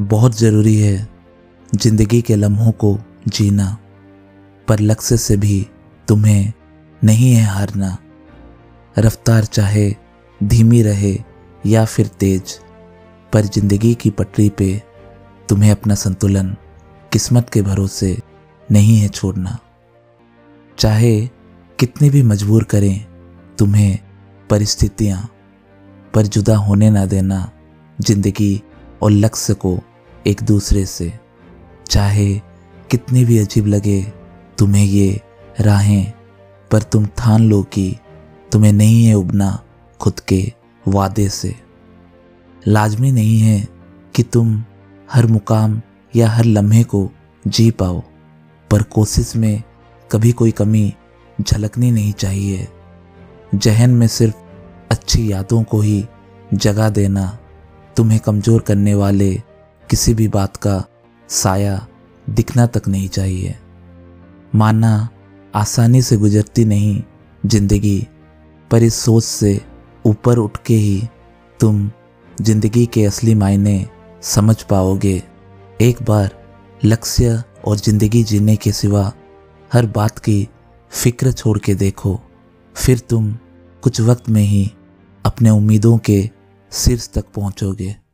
बहुत ज़रूरी है ज़िंदगी के लम्हों को जीना, पर लक्ष्य से भी तुम्हें नहीं है हारना। रफ्तार चाहे धीमी रहे या फिर तेज, पर ज़िंदगी की पटरी पे तुम्हें अपना संतुलन किस्मत के भरोसे नहीं है छोड़ना। चाहे कितने भी मजबूर करें तुम्हें परिस्थितियाँ, पर जुदा होने ना देना ज़िंदगी और लक्ष्य को एक दूसरे से। चाहे कितने भी अजीब लगे तुम्हें ये राहें, पर तुम ठान लो कि तुम्हें नहीं है उबना खुद के वादे से। लाजमी नहीं है कि तुम हर मुकाम या हर लम्हे को जी पाओ, पर कोशिश में कभी कोई कमी झलकनी नहीं चाहिए। जहन में सिर्फ अच्छी यादों को ही जगह देना तुम्हें कमज़ोर करने वाले किसी भी बात का साया दिखना तक नहीं चाहिए। माना आसानी से गुजरती नहीं ज़िंदगी, पर इस सोच से ऊपर उठ के ही तुम ज़िंदगी के असली मायने समझ पाओगे। एक बार लक्ष्य और ज़िंदगी जीने के सिवा हर बात की फिक्र छोड़ के देखो, फिर तुम कुछ वक्त में ही अपने उम्मीदों के शीर्ष तक पहुँचोगे।